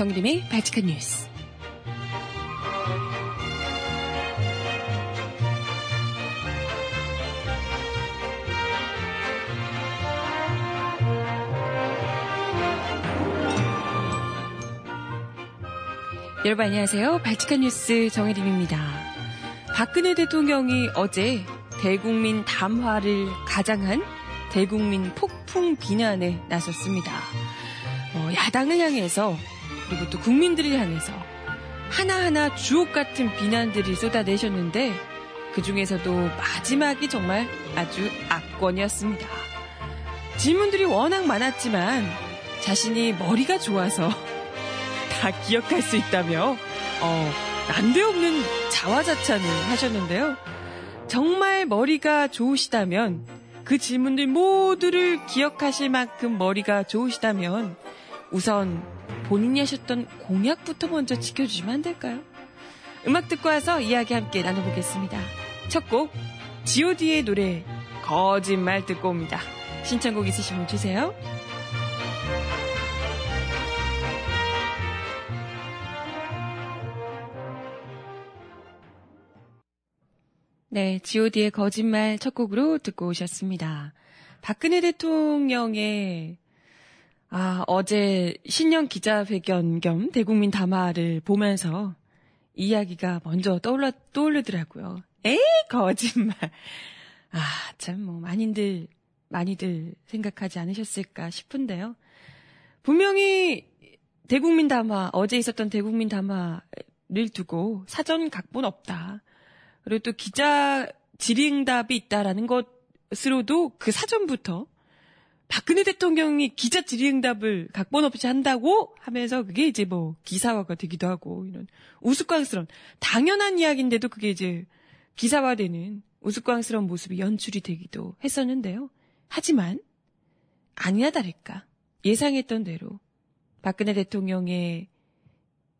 정림의 바칙한 뉴스. 여러분 안녕하세요. 바칙한 뉴스 정혜림입니다. 박근혜 대통령이 어제 대국민 담화를 가장한 대국민 폭풍 비난에 나섰습니다. 야당을 향해서 그리고 또 국민들을 향해서 하나하나 주옥 같은 비난들이 쏟아내셨는데 그중에서도 마지막이 정말 아주 압권이었습니다. 질문들이 워낙 많았지만 자신이 머리가 좋아서 다 기억할 수 있다며 난데없는 자화자찬을 하셨는데요. 정말 머리가 좋으시다면 그 질문들 모두를 기억하실 만큼 머리가 좋으시다면 우선 본인이 하셨던 공약부터 먼저 지켜주시면 안 될까요? 음악 듣고 와서 이야기 함께 나눠보겠습니다. 첫 곡 G.O.D의 노래 거짓말 듣고 옵니다. 신청곡 있으시면 주세요. 네, G.O.D의 거짓말 첫 곡으로 듣고 오셨습니다. 박근혜 대통령의 어제 신년 기자회견 겸 대국민 담화를 보면서 이야기가 먼저 떠오르더라고요. 에이, 거짓말. 참 뭐 많이들 생각하지 않으셨을까 싶은데요. 분명히 대국민 담화, 어제 있었던 대국민 담화를 두고 사전 각본 없다. 그리고 또 기자 질의응답이 있다라는 것으로도 그 사전부터 박근혜 대통령이 기자 질의응답을 각본 없이 한다고 하면서 그게 이제 뭐 기사화가 되기도 하고 이런 우스꽝스러운 당연한 이야기인데도 그게 이제 기사화되는 우스꽝스러운 모습이 연출이 되기도 했었는데요. 하지만 아니나 다를까 예상했던 대로 박근혜 대통령의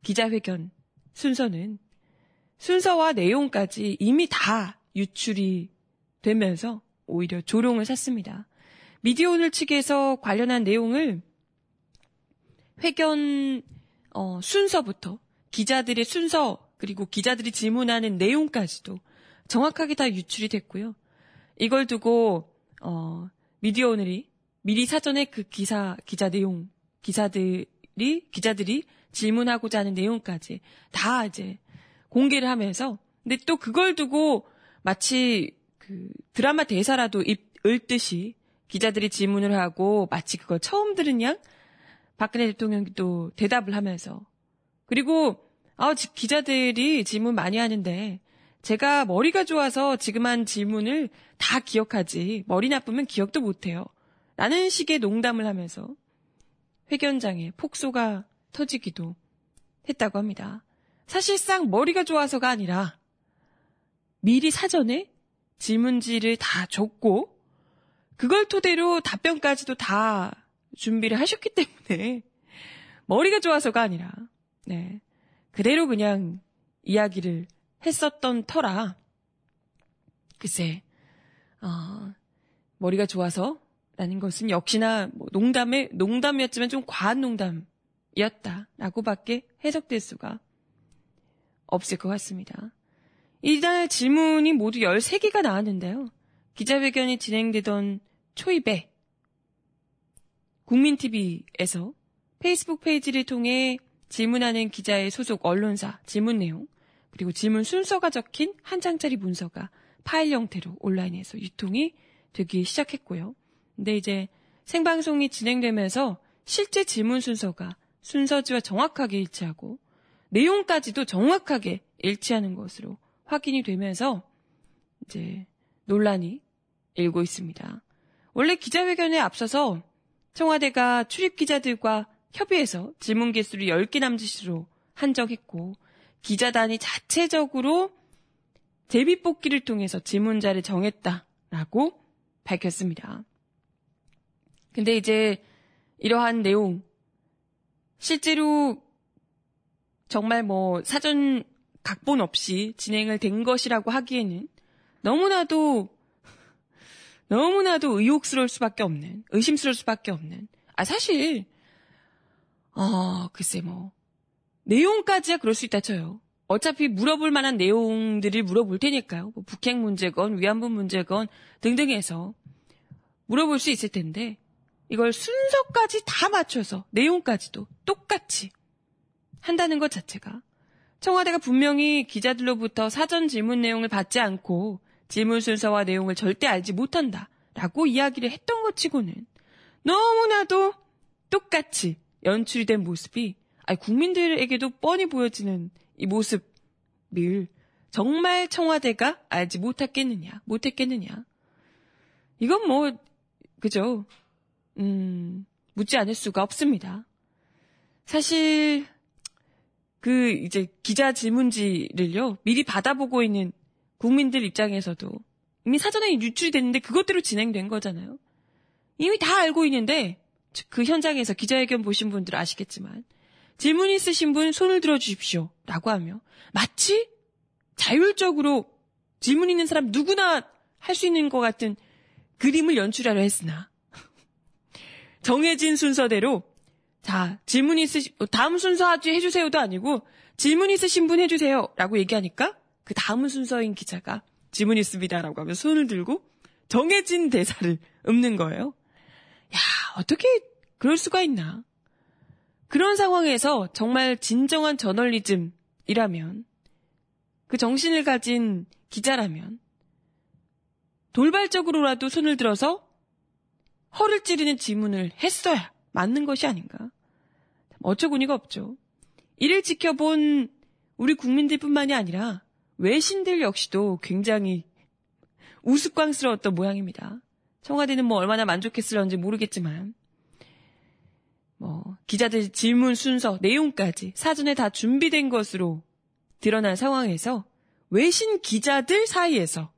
기자회견 순서는 순서와 내용까지 이미 다 유출이 되면서 오히려 조롱을 샀습니다. 미디어 오늘 측에서 관련한 내용을 회견 순서부터 기자들의 순서 그리고 기자들이 질문하는 내용까지도 정확하게 다 유출이 됐고요. 이걸 두고 미디어 오늘이 미리 사전에 그 기자들이 질문하고자 하는 내용까지 다 이제 공개를 하면서 근데 또 그걸 두고 마치 그 드라마 대사라도 읽듯이 기자들이 질문을 하고 마치 그걸 처음 들은 양 박근혜 대통령이 또 대답을 하면서 그리고 기자들이 질문 많이 하는데 제가 머리가 좋아서 지금 한 질문을 다 기억하지 머리 나쁘면 기억도 못해요 라는 식의 농담을 하면서 회견장에 폭소가 터지기도 했다고 합니다. 사실상 머리가 좋아서가 아니라 미리 사전에 질문지를 다 줬고 그걸 토대로 답변까지도 다 준비를 하셨기 때문에 머리가 좋아서가 아니라 그대로 그냥 이야기를 했었던 터라 글쎄 머리가 좋아서라는 것은 역시나 뭐 농담이었지만 좀 과한 농담이었다라고밖에 해석될 수가 없을 것 같습니다. 이날 질문이 모두 13개가 나왔는데요. 기자회견이 진행되던 초입에 국민TV에서 페이스북 페이지를 통해 질문하는 기자의 소속 언론사 질문 내용 그리고 질문 순서가 적힌 한 장짜리 문서가 파일 형태로 온라인에서 유통이 되기 시작했고요. 근데 이제 생방송이 진행되면서 실제 질문 순서가 순서지와 정확하게 일치하고 내용까지도 정확하게 일치하는 것으로 확인이 되면서 이제 논란이 일고 있습니다. 원래 기자회견에 앞서서 청와대가 출입 기자들과 협의해서 질문 개수를 10개 남짓으로 한정했고 기자단이 자체적으로 제비 뽑기를 통해서 질문자를 정했다라고 밝혔습니다. 근데 이제 이러한 내용 실제로 정말 뭐 사전 각본 없이 진행을 된 것이라고 하기에는 너무나도 의혹스러울 수밖에 없는, 의심스러울 수밖에 없는. 사실, 글쎄 뭐 내용까지야 그럴 수 있다 쳐요. 어차피 물어볼 만한 내용들을 물어볼 테니까요. 뭐 북핵 문제건 위안부 문제건 등등해서 물어볼 수 있을 텐데 이걸 순서까지 다 맞춰서 내용까지도 똑같이 한다는 것 자체가 청와대가 분명히 기자들로부터 사전 질문 내용을 받지 않고 질문 순서와 내용을 절대 알지 못한다라고 이야기를 했던 것 치고는 너무나도 똑같이 연출이 된 모습이 국민들에게도 뻔히 보여지는 이 모습을 정말 청와대가 알지 못했겠느냐. 이건 뭐 그죠? 묻지 않을 수가 없습니다. 사실 그 이제 기자 질문지를요 미리 받아보고 있는 국민들 입장에서도 이미 사전에 유출이 됐는데 그것대로 진행된 거잖아요. 이미 다 알고 있는데 그 현장에서 기자회견 보신 분들은 아시겠지만 질문 있으신 분 손을 들어주십시오 라고 하며 마치 자율적으로 질문 있는 사람 누구나 할 수 있는 것 같은 그림을 연출하려 했으나 정해진 순서대로 자 질문 있으신 다음 순서 하지 해주세요도 아니고 질문 있으신 분 해주세요 라고 얘기하니까 그 다음 순서인 기자가 질문 있습니다 라고 하면서 손을 들고 정해진 대사를 읊는 거예요. 야 어떻게 그럴 수가 있나. 그런 상황에서 정말 진정한 저널리즘이라면 그 정신을 가진 기자라면 돌발적으로라도 손을 들어서 허를 찌르는 질문을 했어야 맞는 것이 아닌가. 어처구니가 없죠. 이를 지켜본 우리 국민들뿐만이 아니라 외신들 역시도 굉장히 우스꽝스러웠던 모양입니다. 청와대는 뭐 얼마나 만족했을런지 모르겠지만 뭐 기자들 질문 순서, 내용까지 사전에 다 준비된 것으로 드러난 상황에서 외신 기자들 사이에서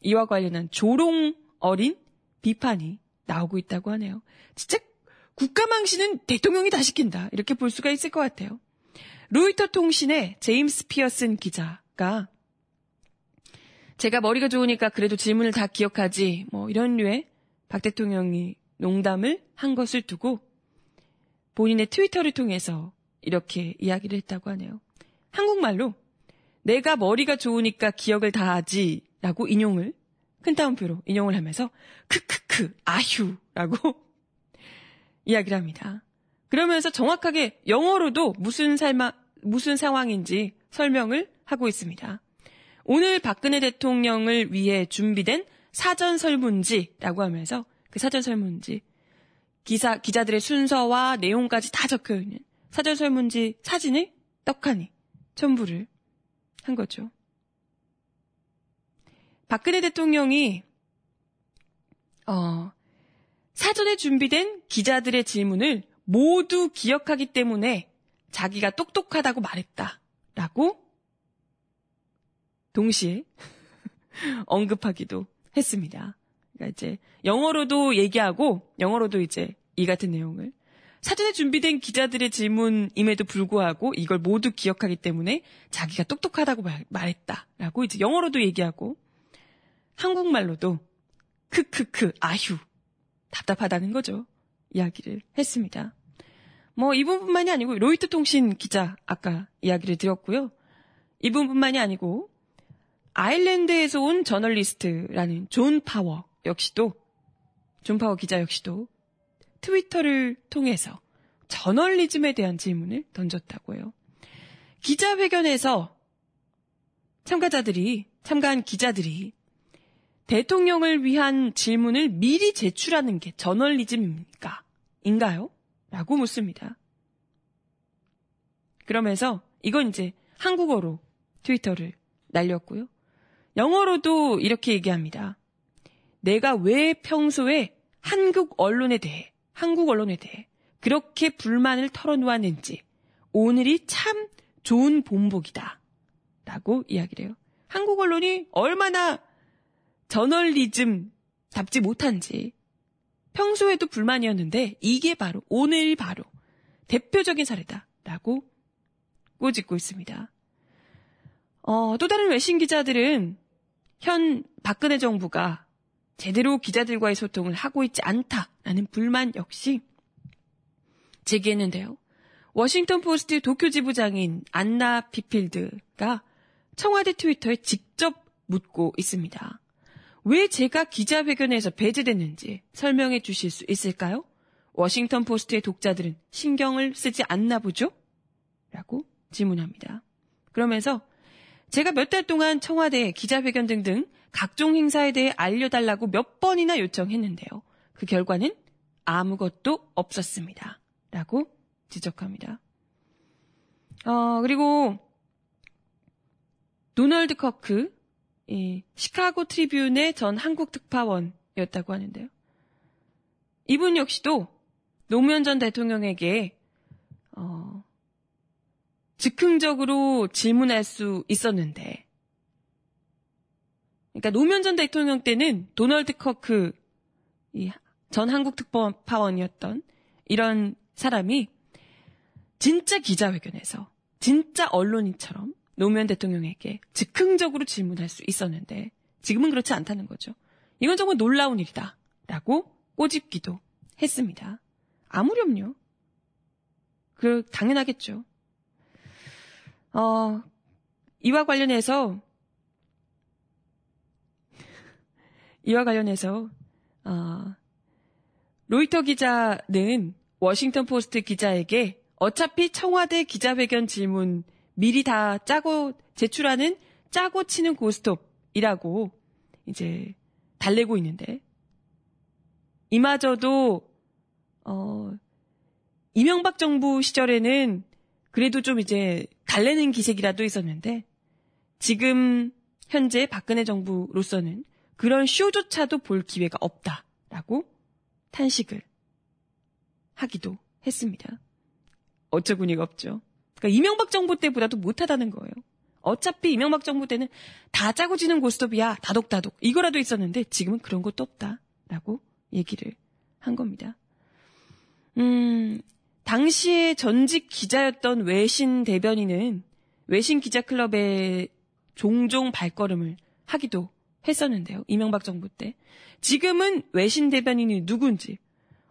이와 관련한 조롱 어린 비판이 나오고 있다고 하네요. 진짜 국가 망신은 대통령이 다 시킨다. 이렇게 볼 수가 있을 것 같아요. 로이터 통신의 제임스 피어슨 기자가 제가 머리가 좋으니까 그래도 질문을 다 기억하지 뭐 이런 류의 박 대통령이 농담을 한 것을 두고 본인의 트위터를 통해서 이렇게 이야기를 했다고 하네요. 한국말로 내가 머리가 좋으니까 기억을 다 하지 라고 인용을 큰 따옴표로 인용을 하면서 크크크 아휴 라고 이야기를 합니다. 그러면서 정확하게 영어로도 무슨 상황인지 설명을 하고 있습니다. 오늘 박근혜 대통령을 위해 준비된 사전 설문지라고 하면서 그 사전 설문지 기자들의 순서와 내용까지 다 적혀있는 사전 설문지 사진을 떡하니 첨부를 한 거죠. 박근혜 대통령이 사전에 준비된 기자들의 질문을 모두 기억하기 때문에 자기가 똑똑하다고 말했다라고 동시에 언급하기도 했습니다. 그러니까 이제 영어로도 얘기하고 영어로도 이제 이 같은 내용을 사전에 준비된 기자들의 질문임에도 불구하고 이걸 모두 기억하기 때문에 자기가 똑똑하다고 말했다라고 이제 영어로도 얘기하고 한국말로도 크크크 아휴 답답하다는 거죠. 이야기를 했습니다. 뭐 이분뿐만이 아니고 로이터 통신 기자 아까 이야기를 드렸고요. 이분뿐만이 아니고 아일랜드에서 온 저널리스트라는 존 파워 기자 역시도 트위터를 통해서 저널리즘에 대한 질문을 던졌다고 해요. 기자회견에서 참가한 기자들이 대통령을 위한 질문을 미리 제출하는 게 저널리즘인가요? 라고 묻습니다. 그러면서 이건 이제 한국어로 트위터를 날렸고요. 영어로도 이렇게 얘기합니다. 내가 왜 평소에 한국 언론에 대해 그렇게 불만을 털어놓았는지 오늘이 참 좋은 본보기다. 라고 이야기를 해요. 한국 언론이 얼마나 저널리즘답지 못한지 평소에도 불만이었는데 이게 바로 오늘 바로 대표적인 사례다. 라고 꼬집고 있습니다. 또 다른 외신 기자들은 현 박근혜 정부가 제대로 기자들과의 소통을 하고 있지 않다라는 불만 역시 제기했는데요. 워싱턴 포스트 도쿄 지부장인 안나 비필드가 청와대 트위터에 직접 묻고 있습니다. 왜 제가 기자회견에서 배제됐는지 설명해 주실 수 있을까요? 워싱턴 포스트의 독자들은 신경을 쓰지 않나 보죠? 라고 질문합니다. 그러면서 제가 몇 달 동안 청와대 기자회견 등등 각종 행사에 대해 알려달라고 몇 번이나 요청했는데요. 그 결과는 아무것도 없었습니다. 라고 지적합니다. 그리고 도널드 커크, 이 시카고 트리뷴의 전 한국 특파원이었다고 하는데요. 이분 역시도 노무현 전 대통령에게 즉흥적으로 질문할 수 있었는데, 그러니까 노무현 전 대통령 때는 도널드 커크 전 한국 특파원이었던 이런 사람이 진짜 기자회견에서 진짜 언론인처럼 노무현 대통령에게 즉흥적으로 질문할 수 있었는데 지금은 그렇지 않다는 거죠. 이건 정말 놀라운 일이다 라고 꼬집기도 했습니다. 아무렴요. 당연하겠죠. 이와 관련해서 로이터 기자는 워싱턴 포스트 기자에게 어차피 청와대 기자회견 질문 미리 다 짜고 제출하는 짜고 치는 고스톱이라고 이제 달래고 있는데, 이마저도 이명박 정부 시절에는 그래도 좀 이제 달래는 기색이라도 있었는데 지금 현재 박근혜 정부로서는 그런 쇼조차도 볼 기회가 없다라고 탄식을 하기도 했습니다. 어처구니가 없죠. 그러니까 이명박 정부 때보다도 못하다는 거예요. 어차피 이명박 정부 때는 다 짜고 지는 고스톱이야, 다독다독 이거라도 있었는데 지금은 그런 것도 없다라고 얘기를 한 겁니다. 당시에 전직 기자였던 외신 대변인은 외신 기자클럽에 종종 발걸음을 하기도 했었는데요. 이명박 정부 때. 지금은 외신 대변인이 누군지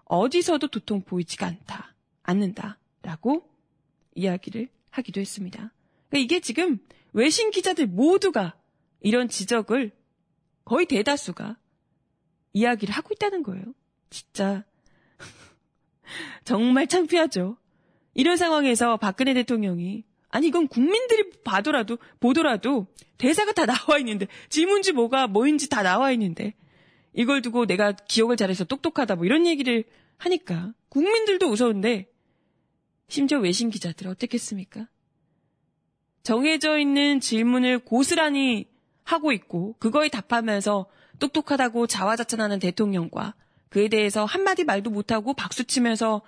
어디서도 도통 보이지가 않는다라고 이야기를 하기도 했습니다. 그러니까 이게 지금 외신 기자들 모두가 이런 지적을 거의 대다수가 이야기를 하고 있다는 거예요. 진짜 정말 창피하죠. 이런 상황에서 박근혜 대통령이 아니 이건 국민들이 보더라도 대사가 다 나와 있는데 질문지 뭐인지 다 나와 있는데 이걸 두고 내가 기억을 잘해서 똑똑하다 이런 얘기를 하니까 국민들도 무서운데 심지어 외신 기자들 어떻겠습니까? 정해져 있는 질문을 고스란히 하고 있고 그거에 답하면서 똑똑하다고 자화자찬하는 대통령과 그에 대해서 한마디 말도 못하고 박수치면서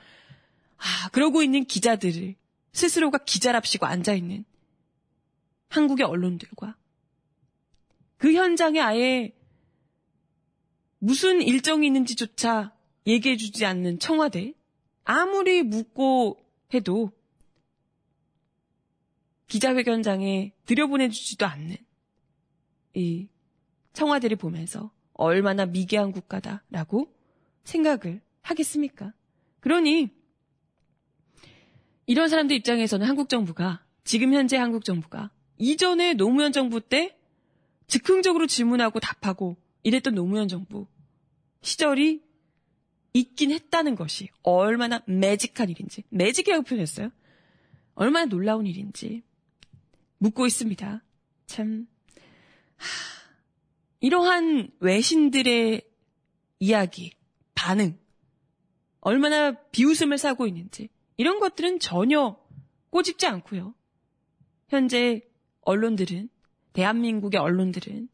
그러고 있는 기자들을 스스로가 기자랍시고 앉아있는 한국의 언론들과 그 현장에 아예 무슨 일정이 있는지조차 얘기해주지 않는 청와대, 아무리 묻고 해도 기자회견장에 들여보내주지도 않는 이 청와대를 보면서 얼마나 미개한 국가다라고 생각을 하겠습니까? 그러니 이런 사람들 입장에서는 한국 정부가, 지금 현재 한국 정부가 이전에 노무현 정부 때 즉흥적으로 질문하고 답하고 이랬던 노무현 정부 시절이 있긴 했다는 것이 얼마나 매직한 일인지, 매직이라고 표현했어요. 얼마나 놀라운 일인지 묻고 있습니다. 참 이러한 외신들의 이야기, 반응, 얼마나 비웃음을 사고 있는지 이런 것들은 전혀 꼬집지 않고요. 현재 언론들은, 대한민국의 언론들은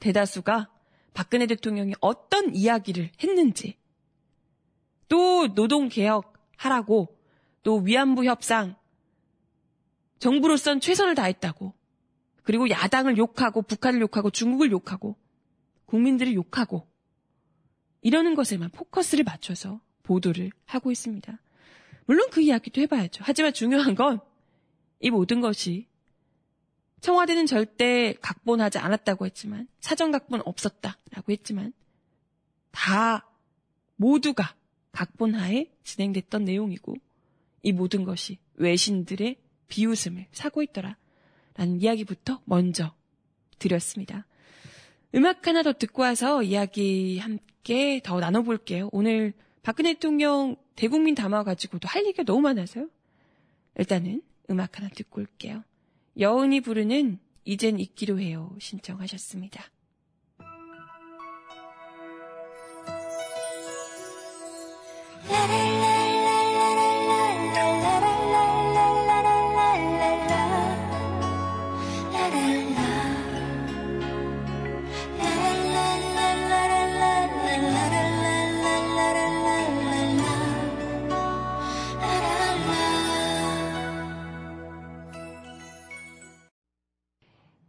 대다수가 박근혜 대통령이 어떤 이야기를 했는지, 또 노동개혁하라고, 또 위안부 협상, 정부로선 최선을 다했다고, 그리고 야당을 욕하고 북한을 욕하고 중국을 욕하고 국민들을 욕하고 이러는 것에만 포커스를 맞춰서 보도를 하고 있습니다. 물론 그 이야기도 해봐야죠. 하지만 중요한 건 이 모든 것이, 청와대는 절대 각본하지 않았다고 했지만, 사전 각본 없었다라고 했지만, 다 모두가 각본하에 진행됐던 내용이고 이 모든 것이 외신들의 비웃음을 사고 있더라 라는 이야기부터 먼저 드렸습니다. 음악 하나 더 듣고 와서 이야기 함께 더 나눠볼게요. 오늘 박근혜 대통령 대국민 담아가지고도 할 얘기가 너무 많아서요. 일단은 음악 하나 듣고 올게요. 여운이 부르는 이젠 잊기로 해요 신청하셨습니다.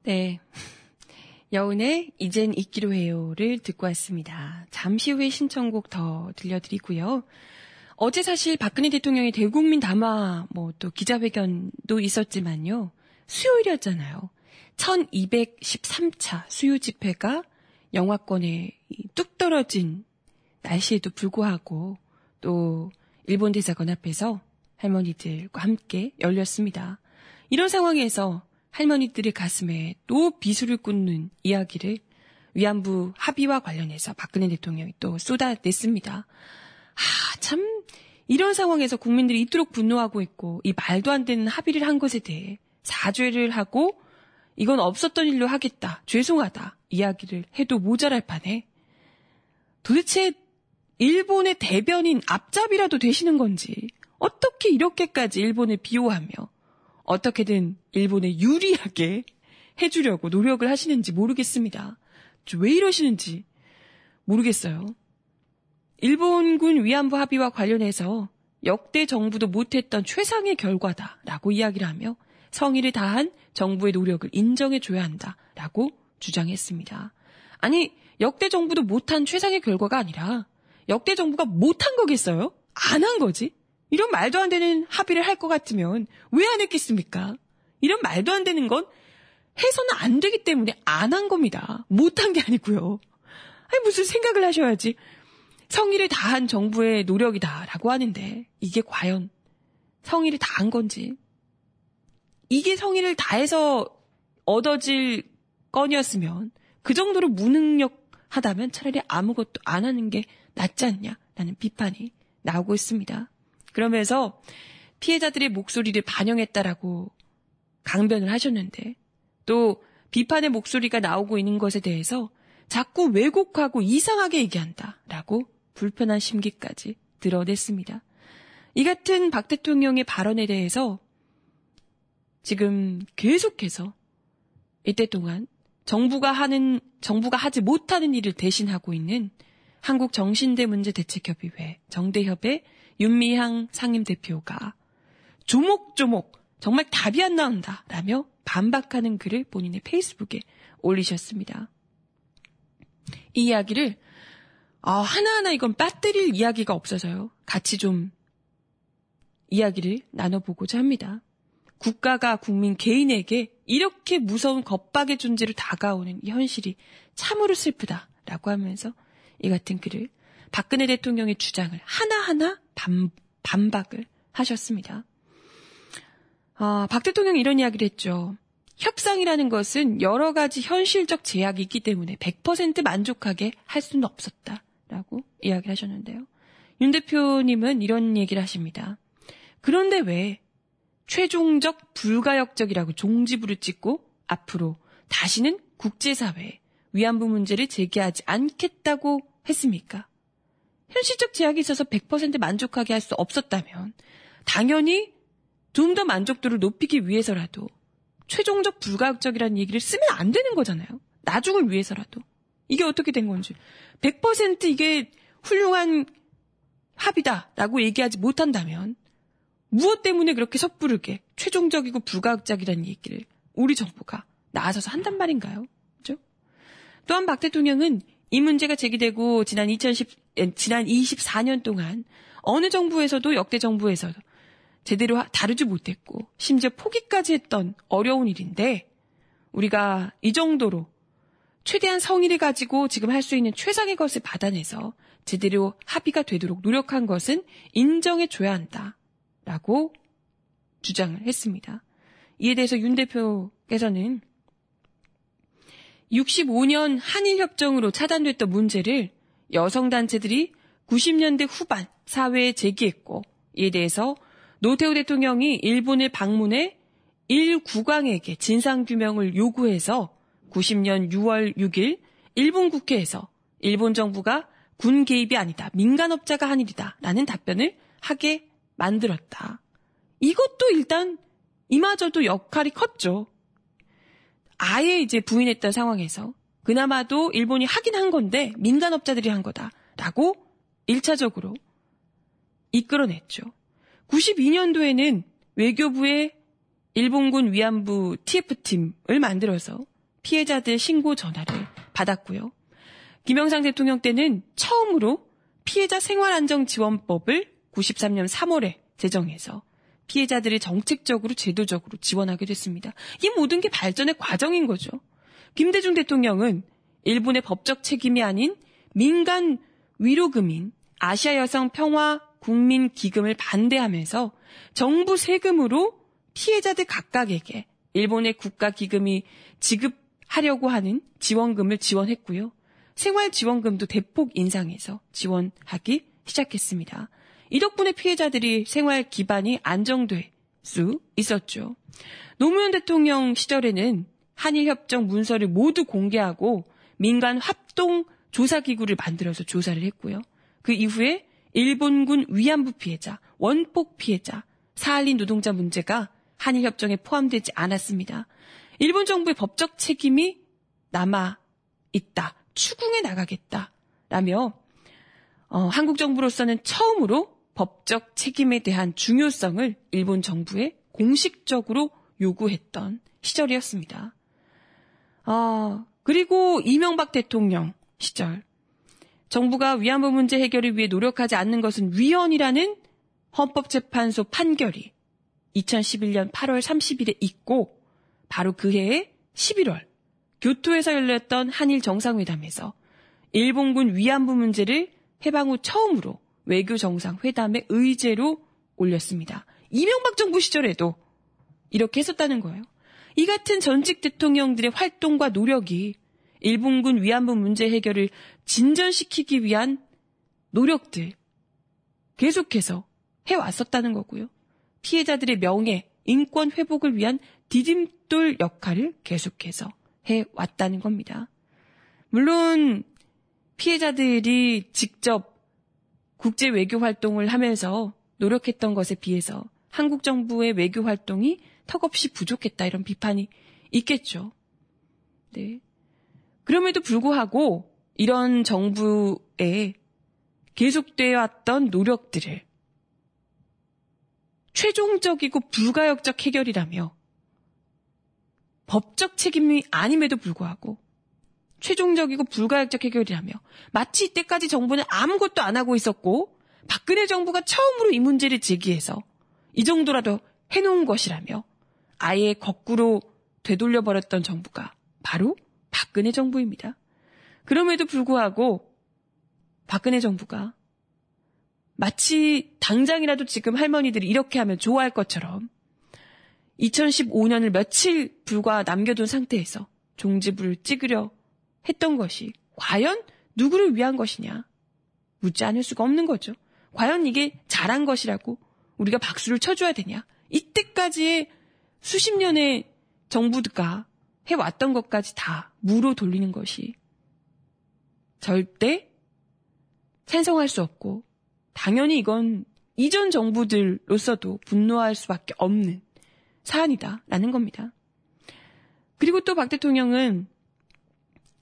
네, 여운의 이젠 잊기로 해요를 듣고 왔습니다. 잠시 후에 신청곡 더 들려드리고요. 어제 사실 박근혜 대통령이 대국민 담화 또 기자회견도 있었지만요. 수요일이었잖아요. 1213차 수요집회가 영화권에 뚝 떨어진 날씨에도 불구하고 또 일본 대사관 앞에서 할머니들과 함께 열렸습니다. 이런 상황에서 할머니들의 가슴에 또 비수를 꽂는 이야기를 위안부 합의와 관련해서 박근혜 대통령이 또 쏟아냈습니다. 참 이런 상황에서 국민들이 이토록 분노하고 있고 이 말도 안 되는 합의를 한 것에 대해 사죄를 하고 이건 없었던 일로 하겠다, 죄송하다 이야기를 해도 모자랄 판에 도대체 일본의 대변인 앞잡이라도 되시는 건지 어떻게 이렇게까지 일본을 비호하며 어떻게든 일본에 유리하게 해주려고 노력을 하시는지 모르겠습니다. 왜 이러시는지 모르겠어요. 일본군 위안부 합의와 관련해서 역대 정부도 못했던 최상의 결과다라고 이야기를 하며 성의를 다한 정부의 노력을 인정해줘야 한다라고 주장했습니다. 아니, 역대 정부도 못한 최상의 결과가 아니라 역대 정부가 못한 거겠어요? 안 한 거지? 이런 말도 안 되는 합의를 할 것 같으면 왜 안 했겠습니까? 이런 말도 안 되는 건 해서는 안 되기 때문에 안 한 겁니다. 못한 게 아니고요. 아니 무슨 생각을 하셔야지. 성의를 다한 정부의 노력이다라고 하는데 이게 과연 성의를 다한 건지 이게 성의를 다해서 얻어질 건이었으면 그 정도로 무능력하다면 차라리 아무것도 안 하는 게 낫지 않냐라는 비판이 나오고 있습니다. 그러면서 피해자들의 목소리를 반영했다라고 강변을 하셨는데 또 비판의 목소리가 나오고 있는 것에 대해서 자꾸 왜곡하고 이상하게 얘기한다라고 불편한 심기까지 드러냈습니다. 이 같은 박 대통령의 발언에 대해서 지금 계속해서 이때 동안 정부가 하지 못하는 일을 대신하고 있는 한국정신대문제대책협의회 정대협의 윤미향 상임대표가 조목조목 정말 답이 안 나온다라며 반박하는 글을 본인의 페이스북에 올리셨습니다. 이 이야기를 하나하나 이건 빠뜨릴 이야기가 없어서요. 같이 좀 이야기를 나눠보고자 합니다. 국가가 국민 개인에게 이렇게 무서운 겁박의 존재로 다가오는 이 현실이 참으로 슬프다라고 하면서 이 같은 글을 박근혜 대통령의 주장을 하나하나 반박을 하셨습니다. 박 대통령이 이런 이야기를 했죠. 협상이라는 것은 여러 가지 현실적 제약이 있기 때문에 100% 만족하게 할 수는 없었다라고 이야기를 하셨는데요. 윤 대표님은 이런 얘기를 하십니다. 그런데 왜 최종적 불가역적이라고 종지부를 찍고 앞으로 다시는 국제사회에 위안부 문제를 제기하지 않겠다고 했습니까? 현실적 제약이 있어서 100% 만족하게 할 수 없었다면 당연히 좀 더 만족도를 높이기 위해서라도 최종적 불가역적이라는 얘기를 쓰면 안 되는 거잖아요. 나중을 위해서라도. 이게 어떻게 된 건지. 100% 이게 훌륭한 합의다라고 얘기하지 못한다면 무엇 때문에 그렇게 섣부르게 최종적이고 불가역적이라는 얘기를 우리 정부가 나서서 한단 말인가요? 그렇죠? 또한 박 대통령은 이 문제가 제기되고 지난 24년 동안 어느 정부에서도 역대 정부에서도 제대로 다루지 못했고 심지어 포기까지 했던 어려운 일인데 우리가 이 정도로 최대한 성의를 가지고 지금 할 수 있는 최상의 것을 받아내서 제대로 합의가 되도록 노력한 것은 인정해줘야 한다 라고 주장을 했습니다. 이에 대해서 윤 대표께서는 65년 한일협정으로 차단됐던 문제를 여성단체들이 90년대 후반 사회에 제기했고, 이에 대해서 노태우 대통령이 일본을 방문해 일국왕에게 진상규명을 요구해서 90년 6월 6일 일본 국회에서 일본 정부가 군 개입이 아니다, 민간업자가 한 일이다 라는 답변을 하게 만들었다. 이것도 일단 이마저도 역할이 컸죠. 아예 이제 부인했던 상황에서 그나마도 일본이 하긴 한 건데 민간업자들이 한 거다라고 1차적으로 이끌어냈죠. 92년도에는 외교부의 일본군 위안부 TF팀을 만들어서 피해자들 신고 전화를 받았고요. 김영삼 대통령 때는 처음으로 피해자 생활안정지원법을 93년 3월에 제정해서 피해자들을 정책적으로 제도적으로 지원하게 됐습니다. 이 모든 게 발전의 과정인 거죠. 김대중 대통령은 일본의 법적 책임이 아닌 민간 위로금인 아시아여성평화국민기금을 반대하면서 정부 세금으로 피해자들 각각에게 일본의 국가기금이 지급하려고 하는 지원금을 지원했고요. 생활지원금도 대폭 인상해서 지원하기 시작했습니다. 이 덕분에 피해자들이 생활 기반이 안정될 수 있었죠. 노무현 대통령 시절에는 한일협정 문서를 모두 공개하고 민간 합동 조사기구를 만들어서 조사를 했고요. 그 이후에 일본군 위안부 피해자, 원폭 피해자, 사할린 노동자 문제가 한일협정에 포함되지 않았습니다. 일본 정부의 법적 책임이 남아있다, 추궁해 나가겠다라며 한국 정부로서는 처음으로 법적 책임에 대한 중요성을 일본 정부에 공식적으로 요구했던 시절이었습니다. 그리고 이명박 대통령 시절, 정부가 위안부 문제 해결을 위해 노력하지 않는 것은 위헌이라는 헌법재판소 판결이 2011년 8월 30일에 있고, 바로 그 해에 11월 교토에서 열렸던 한일 정상회담에서 일본군 위안부 문제를 해방 후 처음으로 외교 정상회담의 의제로 올렸습니다. 이명박 정부 시절에도 이렇게 했었다는 거예요. 이 같은 전직 대통령들의 활동과 노력이 일본군 위안부 문제 해결을 진전시키기 위한 노력들 계속해서 해왔었다는 거고요. 피해자들의 명예, 인권 회복을 위한 디딤돌 역할을 계속해서 해왔다는 겁니다. 물론 피해자들이 직접 국제 외교 활동을 하면서 노력했던 것에 비해서 한국 정부의 외교 활동이 턱없이 부족했다, 이런 비판이 있겠죠. 네. 그럼에도 불구하고 이런 정부의 계속되어 왔던 노력들을 최종적이고 불가역적 해결이라며, 법적 책임이 아님에도 불구하고 최종적이고 불가역적 해결이라며, 마치 이때까지 정부는 아무것도 안 하고 있었고 박근혜 정부가 처음으로 이 문제를 제기해서 이 정도라도 해놓은 것이라며 아예 거꾸로 되돌려버렸던 정부가 바로 박근혜 정부입니다. 그럼에도 불구하고 박근혜 정부가 마치 당장이라도 지금 할머니들이 이렇게 하면 좋아할 것처럼 2015년을 며칠 불과 남겨둔 상태에서 종지부를 찍으려 했던 것이 과연 누구를 위한 것이냐 묻지 않을 수가 없는 거죠. 과연 이게 잘한 것이라고 우리가 박수를 쳐줘야 되냐. 이때까지의 수십 년의 정부가 해왔던 것까지 다 무로 돌리는 것이 절대 찬성할 수 없고, 당연히 이건 이전 정부들로서도 분노할 수밖에 없는 사안이다라는 겁니다. 그리고 또 박 대통령은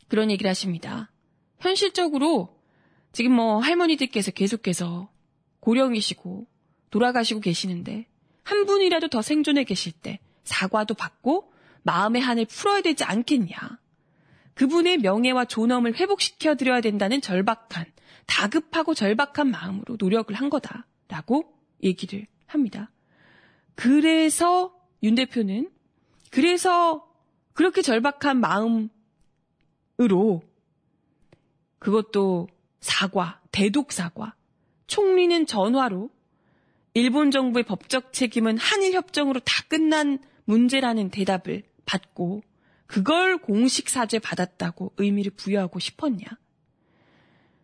그런 얘기를 하십니다. 현실적으로 지금 할머니들께서 계속해서 고령이시고 돌아가시고 계시는데 한 분이라도 더 생존해 계실 때 사과도 받고 마음의 한을 풀어야 되지 않겠냐. 그분의 명예와 존엄을 회복시켜드려야 된다는 다급하고 절박한 마음으로 노력을 한 거다라고 얘기를 합니다. 그래서 윤 대표는 그렇게 절박한 마음으로, 그것도 사과, 대독 사과, 총리는 전화로 일본 정부의 법적 책임은 한일 협정으로 다 끝난 문제라는 대답을 받고 그걸 공식 사죄 받았다고 의미를 부여하고 싶었냐?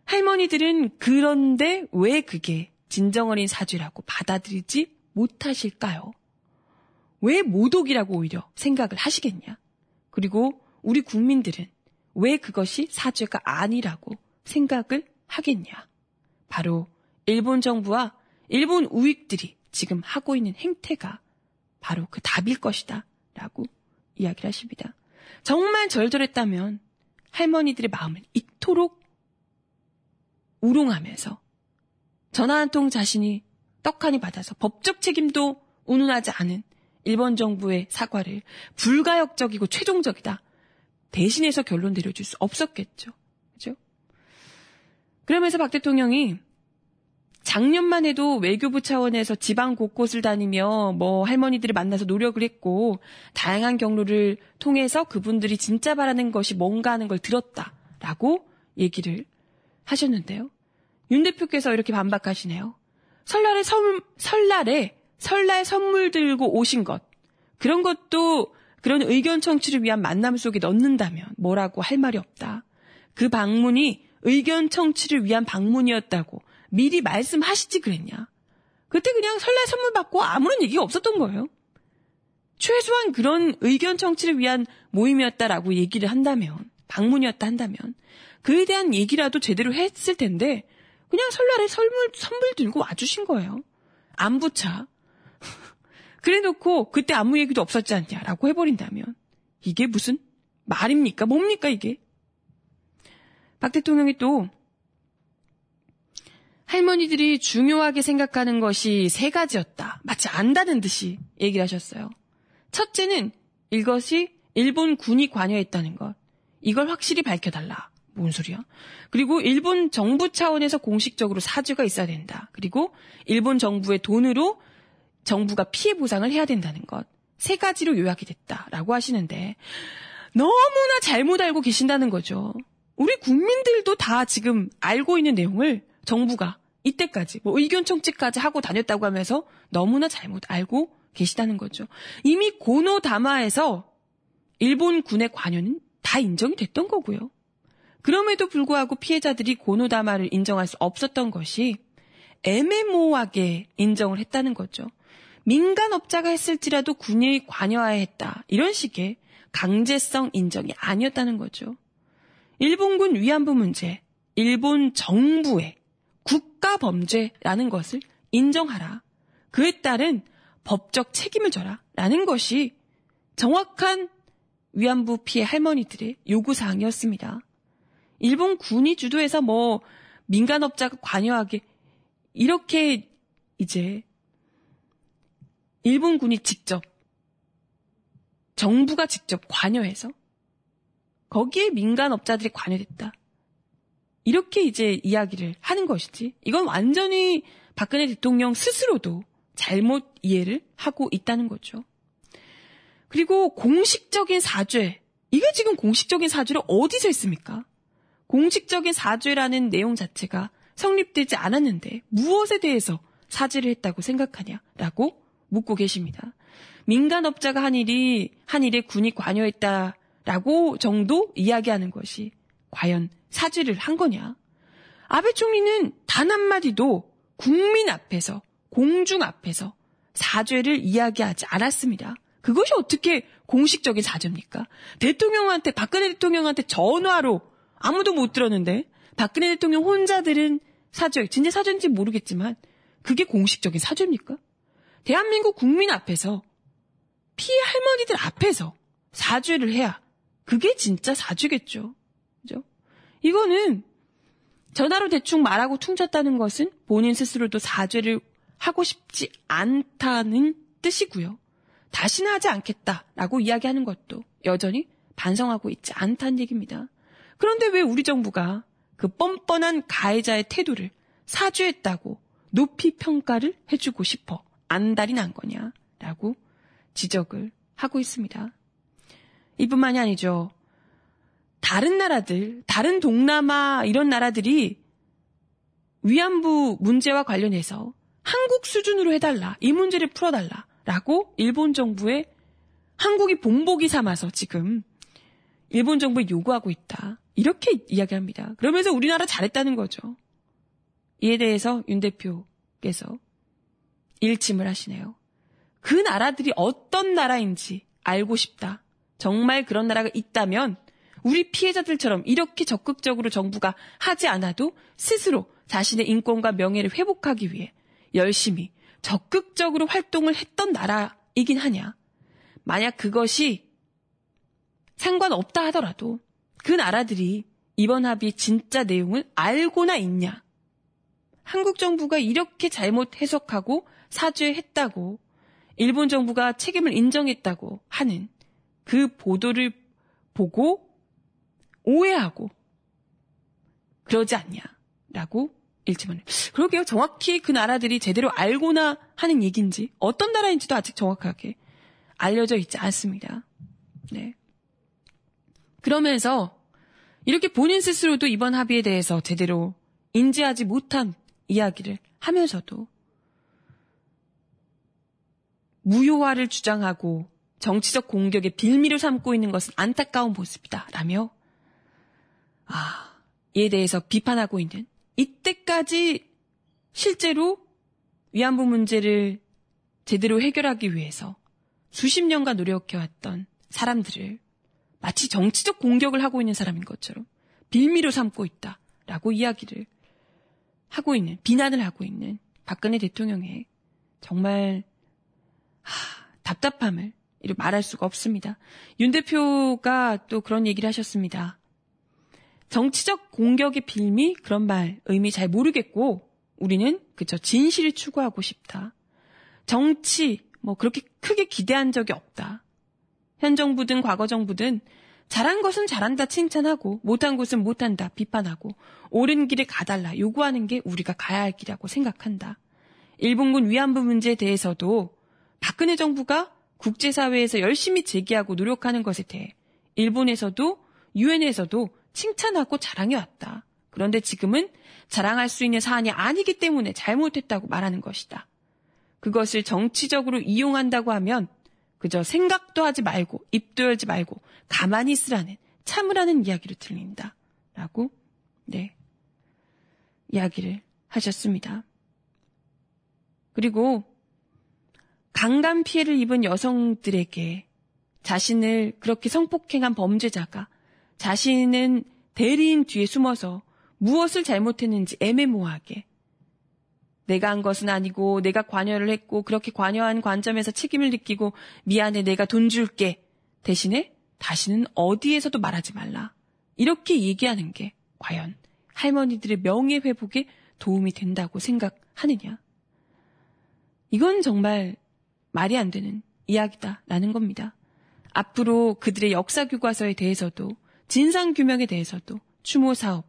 할머니들은 그런데 왜 그게 진정 어린 사죄라고 받아들이지 못하실까요? 왜 모독이라고 오히려 생각을 하시겠냐? 그리고 우리 국민들은 왜 그것이 사죄가 아니라고 생각을 하겠냐? 바로 일본 정부와 일본 우익들이 지금 하고 있는 행태가 바로 그 답일 것이다 라고 이야기를 하십니다. 정말 절절했다면 할머니들의 마음을 이토록 우롱하면서 전화 한 통 자신이 떡하니 받아서 법적 책임도 운운하지 않은 일본 정부의 사과를 불가역적이고 최종적이다 대신해서 결론 내려줄 수 없었겠죠. 그죠? 그러면서 박 대통령이 작년만 해도 외교부 차원에서 지방 곳곳을 다니며 할머니들을 만나서 노력을 했고 다양한 경로를 통해서 그분들이 진짜 바라는 것이 뭔가 하는 걸 들었다라고 얘기를 하셨는데요. 윤 대표께서 이렇게 반박하시네요. 설날 선물 들고 오신 것, 그런 것도 그런 의견 청취를 위한 만남 속에 넣는다면 뭐라고 할 말이 없다. 그 방문이 의견 청취를 위한 방문이었다고 미리 말씀하시지 그랬냐. 그때 그냥 설날 선물 받고 아무런 얘기가 없었던 거예요. 최소한 그런 의견 청취를 위한 모임이었다라고 얘기를 한다면, 방문이었다 한다면 그에 대한 얘기라도 제대로 했을 텐데 그냥 설날에 선물 들고 와주신 거예요. 안부차. 그래놓고 그때 아무 얘기도 없었지 않냐라고 해버린다면 이게 무슨 말입니까? 뭡니까 이게? 박 대통령이 또 할머니들이 중요하게 생각하는 것이 세 가지였다. 마치 안다는 듯이 얘기를 하셨어요. 첫째는 이것이 일본 군이 관여했다는 것. 이걸 확실히 밝혀달라. 뭔 소리야? 그리고 일본 정부 차원에서 공식적으로 사죄가 있어야 된다. 그리고 일본 정부의 돈으로 정부가 피해 보상을 해야 된다는 것. 세 가지로 요약이 됐다라고 하시는데 너무나 잘못 알고 계신다는 거죠. 우리 국민들도 다 지금 알고 있는 내용을 정부가 이때까지 의견 청취까지 하고 다녔다고 하면서 너무나 잘못 알고 계시다는 거죠. 이미 고노다마에서 일본 군의 관여는 다 인정이 됐던 거고요. 그럼에도 불구하고 피해자들이 고노다마를 인정할 수 없었던 것이 애매모호하게 인정을 했다는 거죠. 민간업자가 했을지라도 군이 관여하여 했다. 이런 식의 강제성 인정이 아니었다는 거죠. 일본군 위안부 문제, 일본 정부의 국가범죄라는 것을 인정하라. 그에 따른 법적 책임을 져라. 라는 것이 정확한 위안부 피해 할머니들의 요구사항이었습니다. 일본 군이 주도해서 민간업자가 관여하게 이렇게 이제 일본 군이 직접 정부가 직접 관여해서 거기에 민간업자들이 관여됐다. 이렇게 이제 이야기를 하는 것이지. 이건 완전히 박근혜 대통령 스스로도 잘못 이해를 하고 있다는 거죠. 그리고 공식적인 사죄. 이게 지금 공식적인 사죄를 어디서 했습니까? 공식적인 사죄라는 내용 자체가 성립되지 않았는데 무엇에 대해서 사죄를 했다고 생각하냐라고 묻고 계십니다. 민간업자가 한 일에 군이 관여했다라고 정도 이야기하는 것이 과연 사죄를 한 거냐? 아베 총리는 단 한마디도 국민 앞에서, 공중 앞에서 사죄를 이야기하지 않았습니다. 그것이 어떻게 공식적인 사죄입니까? 박근혜 대통령한테 전화로 아무도 못 들었는데 박근혜 대통령 혼자 들은 사죄, 진짜 사죄인지 모르겠지만 그게 공식적인 사죄입니까? 대한민국 국민 앞에서, 피해 할머니들 앞에서 사죄를 해야 그게 진짜 사죄겠죠. 그죠? 이거는 전화로 대충 말하고 퉁쳤다는 것은 본인 스스로도 사죄를 하고 싶지 않다는 뜻이고요. 다시는 하지 않겠다라고 이야기하는 것도 여전히 반성하고 있지 않다는 얘기입니다. 그런데 왜 우리 정부가 그 뻔뻔한 가해자의 태도를 사죄했다고 높이 평가를 해주고 싶어 안달이 난 거냐라고 지적을 하고 있습니다. 이뿐만이 아니죠. 다른 나라들, 다른 동남아 이런 나라들이 위안부 문제와 관련해서 한국 수준으로 해달라. 이 문제를 풀어달라라고 일본 정부에 한국이 본보기 삼아서 지금 일본 정부에 요구하고 있다. 이렇게 이야기합니다. 그러면서 우리나라 잘했다는 거죠. 이에 대해서 윤 대표께서 일침을 하시네요. 그 나라들이 어떤 나라인지 알고 싶다. 정말 그런 나라가 있다면 우리 피해자들처럼 이렇게 적극적으로 정부가 하지 않아도 스스로 자신의 인권과 명예를 회복하기 위해 열심히 적극적으로 활동을 했던 나라이긴 하냐. 만약 그것이 상관없다 하더라도 그 나라들이 이번 합의의 진짜 내용을 알고나 있냐. 한국 정부가 이렇게 잘못 해석하고 사죄했다고 일본 정부가 책임을 인정했다고 하는 그 보도를 보고 오해하고 그러지 않냐라고 일침하는. 그러게요. 정확히 그 나라들이 제대로 알고나 하는 얘기인지 어떤 나라인지도 아직 정확하게 알려져 있지 않습니다. 네. 그러면서 이렇게 본인 스스로도 이번 합의에 대해서 제대로 인지하지 못한 이야기를 하면서도 무효화를 주장하고 정치적 공격의 빌미로 삼고 있는 것은 안타까운 모습이다 라며 이에 대해서 비판하고 있는, 이때까지 실제로 위안부 문제를 제대로 해결하기 위해서 수십 년간 노력해왔던 사람들을 마치 정치적 공격을 하고 있는 사람인 것처럼 빌미로 삼고 있다라고 이야기를 하고 있는, 비난을 하고 있는 박근혜 대통령의 정말 답답함을 말할 수가 없습니다. 윤 대표가 또 그런 얘기를 하셨습니다. 정치적 공격의 빌미, 그런 말 의미 잘 모르겠고 우리는 그저 진실을 추구하고 싶다. 정치 그렇게 크게 기대한 적이 없다. 현 정부든 과거 정부든 잘한 것은 잘한다 칭찬하고 못한 것은 못한다 비판하고 옳은 길에 가달라 요구하는 게 우리가 가야 할 길이라고 생각한다. 일본군 위안부 문제에 대해서도 박근혜 정부가 국제사회에서 열심히 제기하고 노력하는 것에 대해 일본에서도 유엔에서도 칭찬하고 자랑해왔다. 그런데 지금은 자랑할 수 있는 사안이 아니기 때문에 잘못했다고 말하는 것이다. 그것을 정치적으로 이용한다고 하면 그저 생각도 하지 말고 입도 열지 말고 가만히 있으라는, 참으라는 이야기로 들린다. 라고 이야기를 하셨습니다. 그리고 강간 피해를 입은 여성들에게 자신을 그렇게 성폭행한 범죄자가 자신은 대리인 뒤에 숨어서 무엇을 잘못했는지 애매모호하게 내가 한 것은 아니고 내가 관여를 했고 그렇게 관여한 관점에서 책임을 느끼고 미안해 내가 돈 줄게 대신에 다시는 어디에서도 말하지 말라 이렇게 얘기하는 게 과연 할머니들의 명예회복에 도움이 된다고 생각하느냐. 이건 정말 말이 안 되는 이야기다라는 겁니다. 앞으로 그들의 역사교과서에 대해서도 진상규명에 대해서도 추모사업,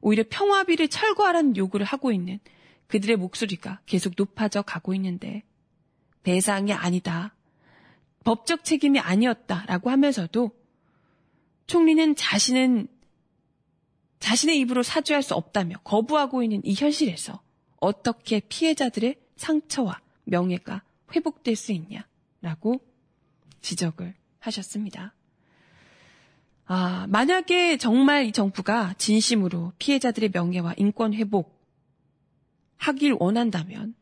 오히려 평화비를 철거하라는 요구를 하고 있는 그들의 목소리가 계속 높아져 가고 있는데 배상이 아니다, 법적 책임이 아니었다라고 하면서도 총리는 자신의 입으로 사죄할 수 없다며 거부하고 있는 이 현실에서 어떻게 피해자들의 상처와 명예가 회복될 수 있냐라고 지적을 하셨습니다. 만약에 정말 이 정부가 진심으로 피해자들의 명예와 인권 회복 하길 원한다면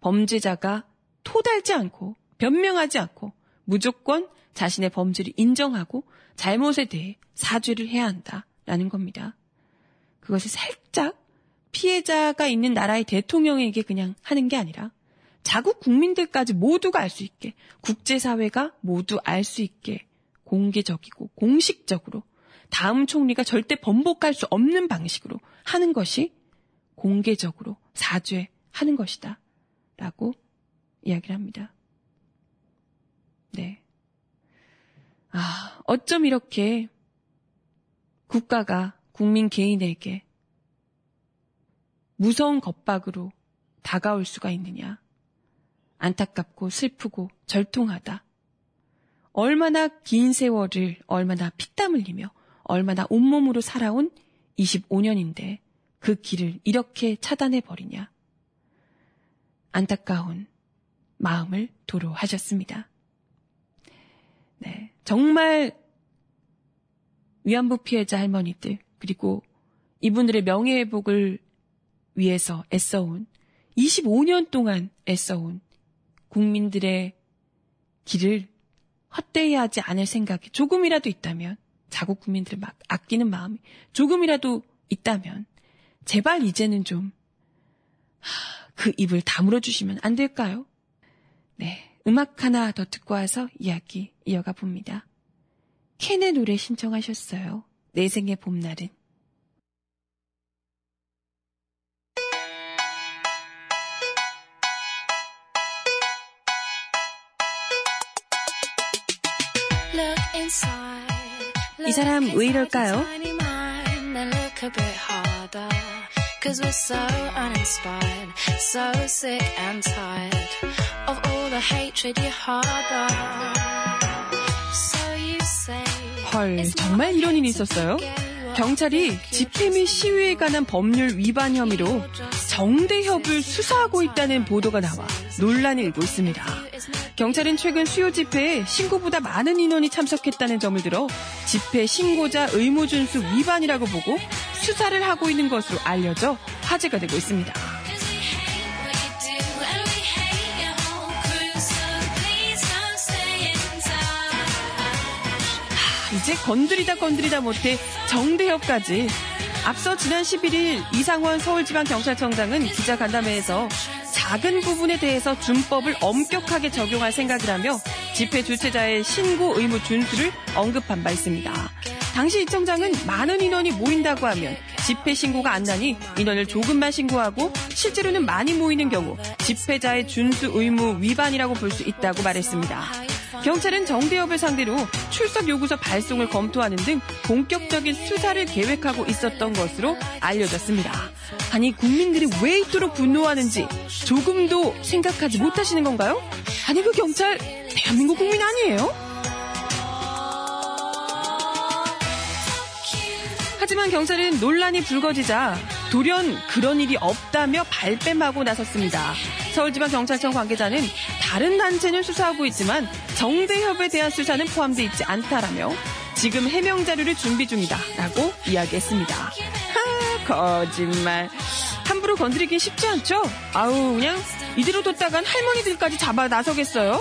범죄자가 토달지 않고 변명하지 않고 무조건 자신의 범죄를 인정하고 잘못에 대해 사죄를 해야 한다라는 겁니다. 그것이 살짝 피해자가 있는 나라의 대통령에게 그냥 하는 게 아니라 자국 국민들까지 모두가 알 수 있게, 국제사회가 모두 알 수 있게 공개적이고 공식적으로 다음 총리가 절대 번복할 수 없는 방식으로 하는 것이 공개적으로 사죄하는 것이다 라고 이야기를 합니다. 네. 어쩜 이렇게 국가가 국민 개인에게 무서운 겁박으로 다가올 수가 있느냐. 안타깝고 슬프고 절통하다. 얼마나 긴 세월을 얼마나 피땀 흘리며 얼마나 온몸으로 살아온 25년인데 그 길을 이렇게 차단해버리냐. 안타까운 마음을 도로하셨습니다. 네, 정말 위안부 피해자 할머니들 그리고 이분들의 명예회복을 위해서 애써온 25년 동안 애써온 국민들의 길을 헛되이 하지 않을 생각이 조금이라도 있다면 자국 국민들을 막 아끼는 마음이 조금이라도 있다면 제발 이제는 좀 그 입을 다물어 주시면 안 될까요? 네, 음악 하나 더 듣고 와서 이야기 이어가 봅니다. 캔의 노래 신청하셨어요. 내 생의 봄날은. 이 사람 왜 이럴까요? 헐, 정말 이런 일이 있었어요? 경찰이 집회 및 시위에 관한 법률 위반 혐의로 정대협을 수사하고 있다는 보도가 나와 논란이 일고 있습니다. 경찰은 최근 수요 집회에 신고보다 많은 인원이 참석했다는 점을 들어 집회 신고자 의무 준수 위반이라고 보고 수사를 하고 있는 것으로 알려져 화제가 되고 있습니다. 이제 건드리다 못해 정대협까지. 앞서 지난 11일 이상원 서울지방경찰청장은 기자간담회에서 작은 부분에 대해서 준법을 엄격하게 적용할 생각이라며 집회 주최자의 신고 의무 준수를 언급한 바 있습니다. 당시 이 청장은 많은 인원이 모인다고 하면 집회 신고가 안 나니 인원을 조금만 신고하고 실제로는 많이 모이는 경우 집회자의 준수 의무 위반이라고 볼 수 있다고 말했습니다. 경찰은 정대협을 상대로 출석 요구서 발송을 검토하는 등 본격적인 수사를 계획하고 있었던 것으로 알려졌습니다. 아니, 국민들이 왜 이토록 분노하는지 조금도 생각하지 못하시는 건가요? 아니, 그 경찰 대한민국 국민 아니에요? 하지만 경찰은 논란이 불거지자 돌연 그런 일이 없다며 발뺌하고 나섰습니다. 서울지방경찰청 관계자는 다른 단체는 수사하고 있지만 정대협에 대한 수사는 포함되어 있지 않다라며 지금 해명 자료를 준비 중이다 라고 이야기했습니다. 하, 거짓말. 함부로 건드리긴 쉽지 않죠? 아우, 그냥 이대로 뒀다간 할머니들까지 잡아 나서겠어요?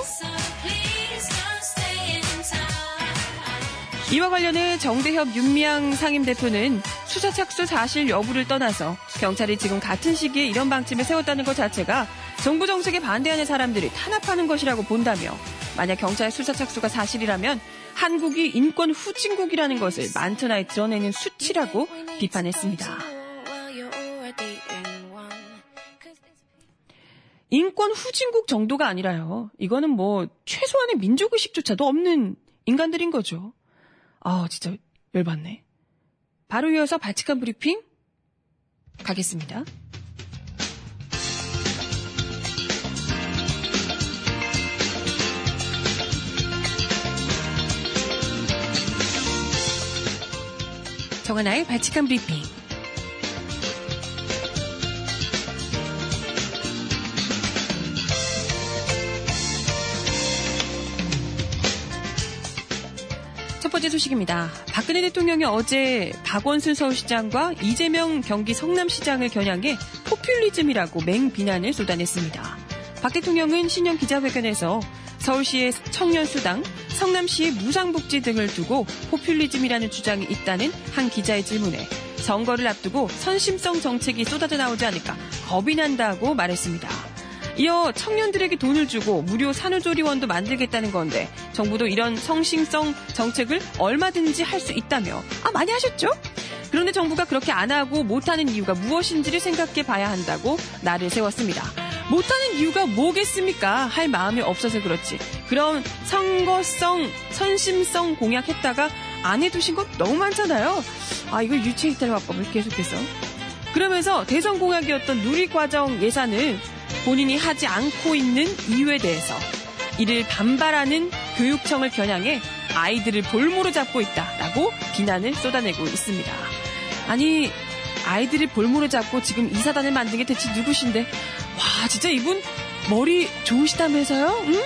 이와 관련해 정대협 윤미향 상임대표는 수사 착수 사실 여부를 떠나서 경찰이 지금 같은 시기에 이런 방침을 세웠다는 것 자체가 정부 정책에 반대하는 사람들을 탄압하는 것이라고 본다며 만약 경찰 수사 착수가 사실이라면 한국이 인권 후진국이라는 것을 만트나에 드러내는 수치라고 비판했습니다. 인권 후진국 정도가 아니라요. 이거는 뭐 최소한의 민족의식조차도 없는 인간들인 거죠. 아, 진짜 열받네. 바로 이어서 발칙한 브리핑 가겠습니다. 정하나의 발칙한 브리핑. 첫 번째 소식입니다. 박근혜 대통령이 어제 박원순 서울시장과 이재명 경기 성남시장을 겨냥해 포퓰리즘이라고 맹비난을 쏟아냈습니다. 박 대통령은 신년 기자회견에서 서울시의 청년수당, 성남시의 무상복지 등을 두고 포퓰리즘이라는 주장이 있다는 한 기자의 질문에 선거를 앞두고 선심성 정책이 쏟아져 나오지 않을까 겁이 난다고 말했습니다. 이어 청년들에게 돈을 주고 무료 산후조리원도 만들겠다는 건데 정부도 이런 성심성 정책을 얼마든지 할 수 있다며 많이 하셨죠? 그런데 정부가 그렇게 안 하고 못하는 이유가 무엇인지를 생각해 봐야 한다고 날을 세웠습니다. 못하는 이유가 뭐겠습니까? 할 마음이 없어서 그렇지. 그럼 선거성, 선심성 공약했다가 안 해두신 것 너무 많잖아요. 이걸 유체이탈 화법을 계속해서. 그러면서 대선 공약이었던 누리과정 예산을 본인이 하지 않고 있는 이유에 대해서 이를 반발하는 교육청을 겨냥해 아이들을 볼모로 잡고 있다라고 비난을 쏟아내고 있습니다. 아니, 아이들을 볼모로 잡고 지금 이 사단을 만든 게 대체 누구신데? 와, 진짜 이분 머리 좋으시다면서요? 응?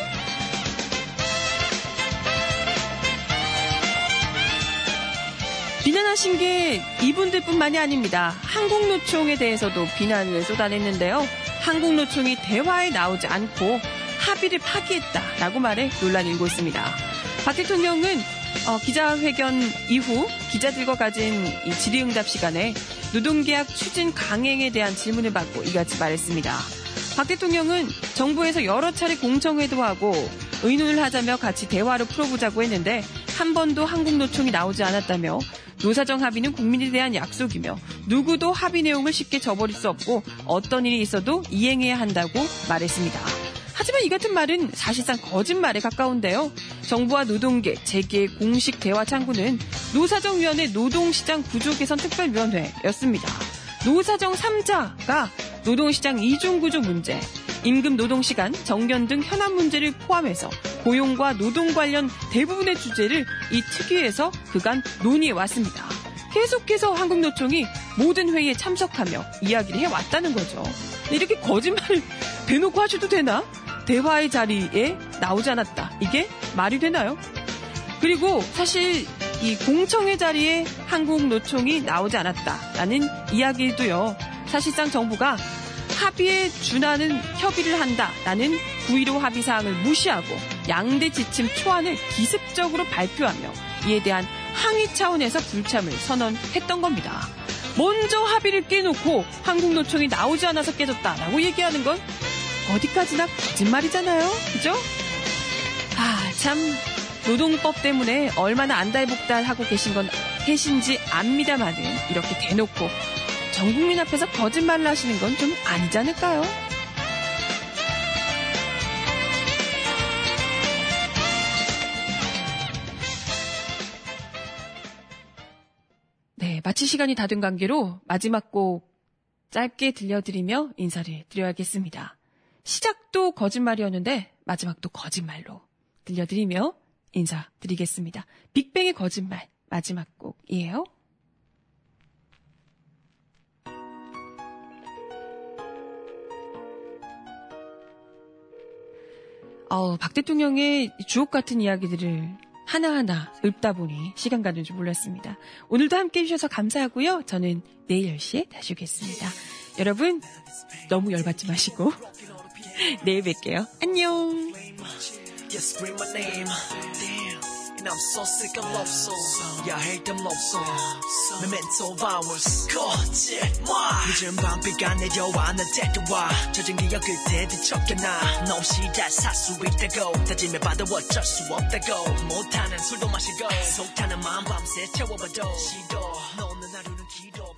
비난하신 게 이분들뿐만이 아닙니다. 한국노총에 대해서도 비난을 쏟아냈는데요. 한국노총이 대화에 나오지 않고 합의를 파기했다라고 말해 논란이 일고 있습니다. 박 대통령은 기자회견 이후 기자들과 가진 이 질의응답 시간에 노동계약 추진 강행에 대한 질문을 받고 이같이 말했습니다. 박 대통령은 정부에서 여러 차례 공청회도 하고 의논을 하자며 같이 대화로 풀어보자고 했는데 한 번도 한국노총이 나오지 않았다며 노사정 합의는 국민에 대한 약속이며 누구도 합의 내용을 쉽게 저버릴 수 없고 어떤 일이 있어도 이행해야 한다고 말했습니다. 하지만 이 같은 말은 사실상 거짓말에 가까운데요. 정부와 노동계, 재계의 공식 대화 창구는 노사정위원회 노동시장 구조 개선 특별위원회였습니다. 노사정 3자가 노동시장 이중 구조 문제, 임금 노동시간, 정년 등 현안 문제를 포함해서 고용과 노동 관련 대부분의 주제를 이 특위에서 그간 논의해 왔습니다. 계속해서 한국노총이 모든 회의에 참석하며 이야기를 해왔다는 거죠. 이렇게 거짓말을 대놓고 하셔도 되나? 대화의 자리에 나오지 않았다. 이게 말이 되나요? 그리고 사실 이 공청회 자리에 한국노총이 나오지 않았다라는 이야기도요. 사실상 정부가 합의에 준하는 협의를 한다라는 9.15 합의사항을 무시하고 양대 지침 초안을 기습적으로 발표하며 이에 대한 항의 차원에서 불참을 선언했던 겁니다. 먼저 합의를 깨놓고 한국노총이 나오지 않아서 깨졌다라고 얘기하는 건 어디까지나 거짓말이잖아요. 그죠? 아, 참 노동법 때문에 얼마나 안달복달하고 계신 건 계신지 압니다마는 이렇게 대놓고 전 국민 앞에서 거짓말을 하시는 건 좀 아니지 않을까요? 네, 마칠 시간이 다 된 관계로 마지막 곡 짧게 들려드리며 인사를 드려야겠습니다. 시작도 거짓말이었는데 마지막도 거짓말로 들려드리며 인사드리겠습니다. 빅뱅의 거짓말 마지막 곡이에요. 박 대통령의 주옥 같은 이야기들을 하나하나 읊다 보니 시간 가는 줄 몰랐습니다. 오늘도 함께해 주셔서 감사하고요. 저는 내일 10시에 다시 오겠습니다. 여러분 너무 열받지 마시고 내일 뵐게요. 안녕. You scream my name, damn, and I'm so sick of love songs. Yeah, I hate them love songs. Memento vows, 거짓말. 늦은 밤비가 내려와 난 데려와 젖은 기억 그때 뒤척여놔. 너 없이 다 살 수 있다고 다짐해봐도 어쩔 수 없다고. 못하는 술도 마시고 속타는 마음 밤새 채워봐도 시도 너 없는 하루는 길어.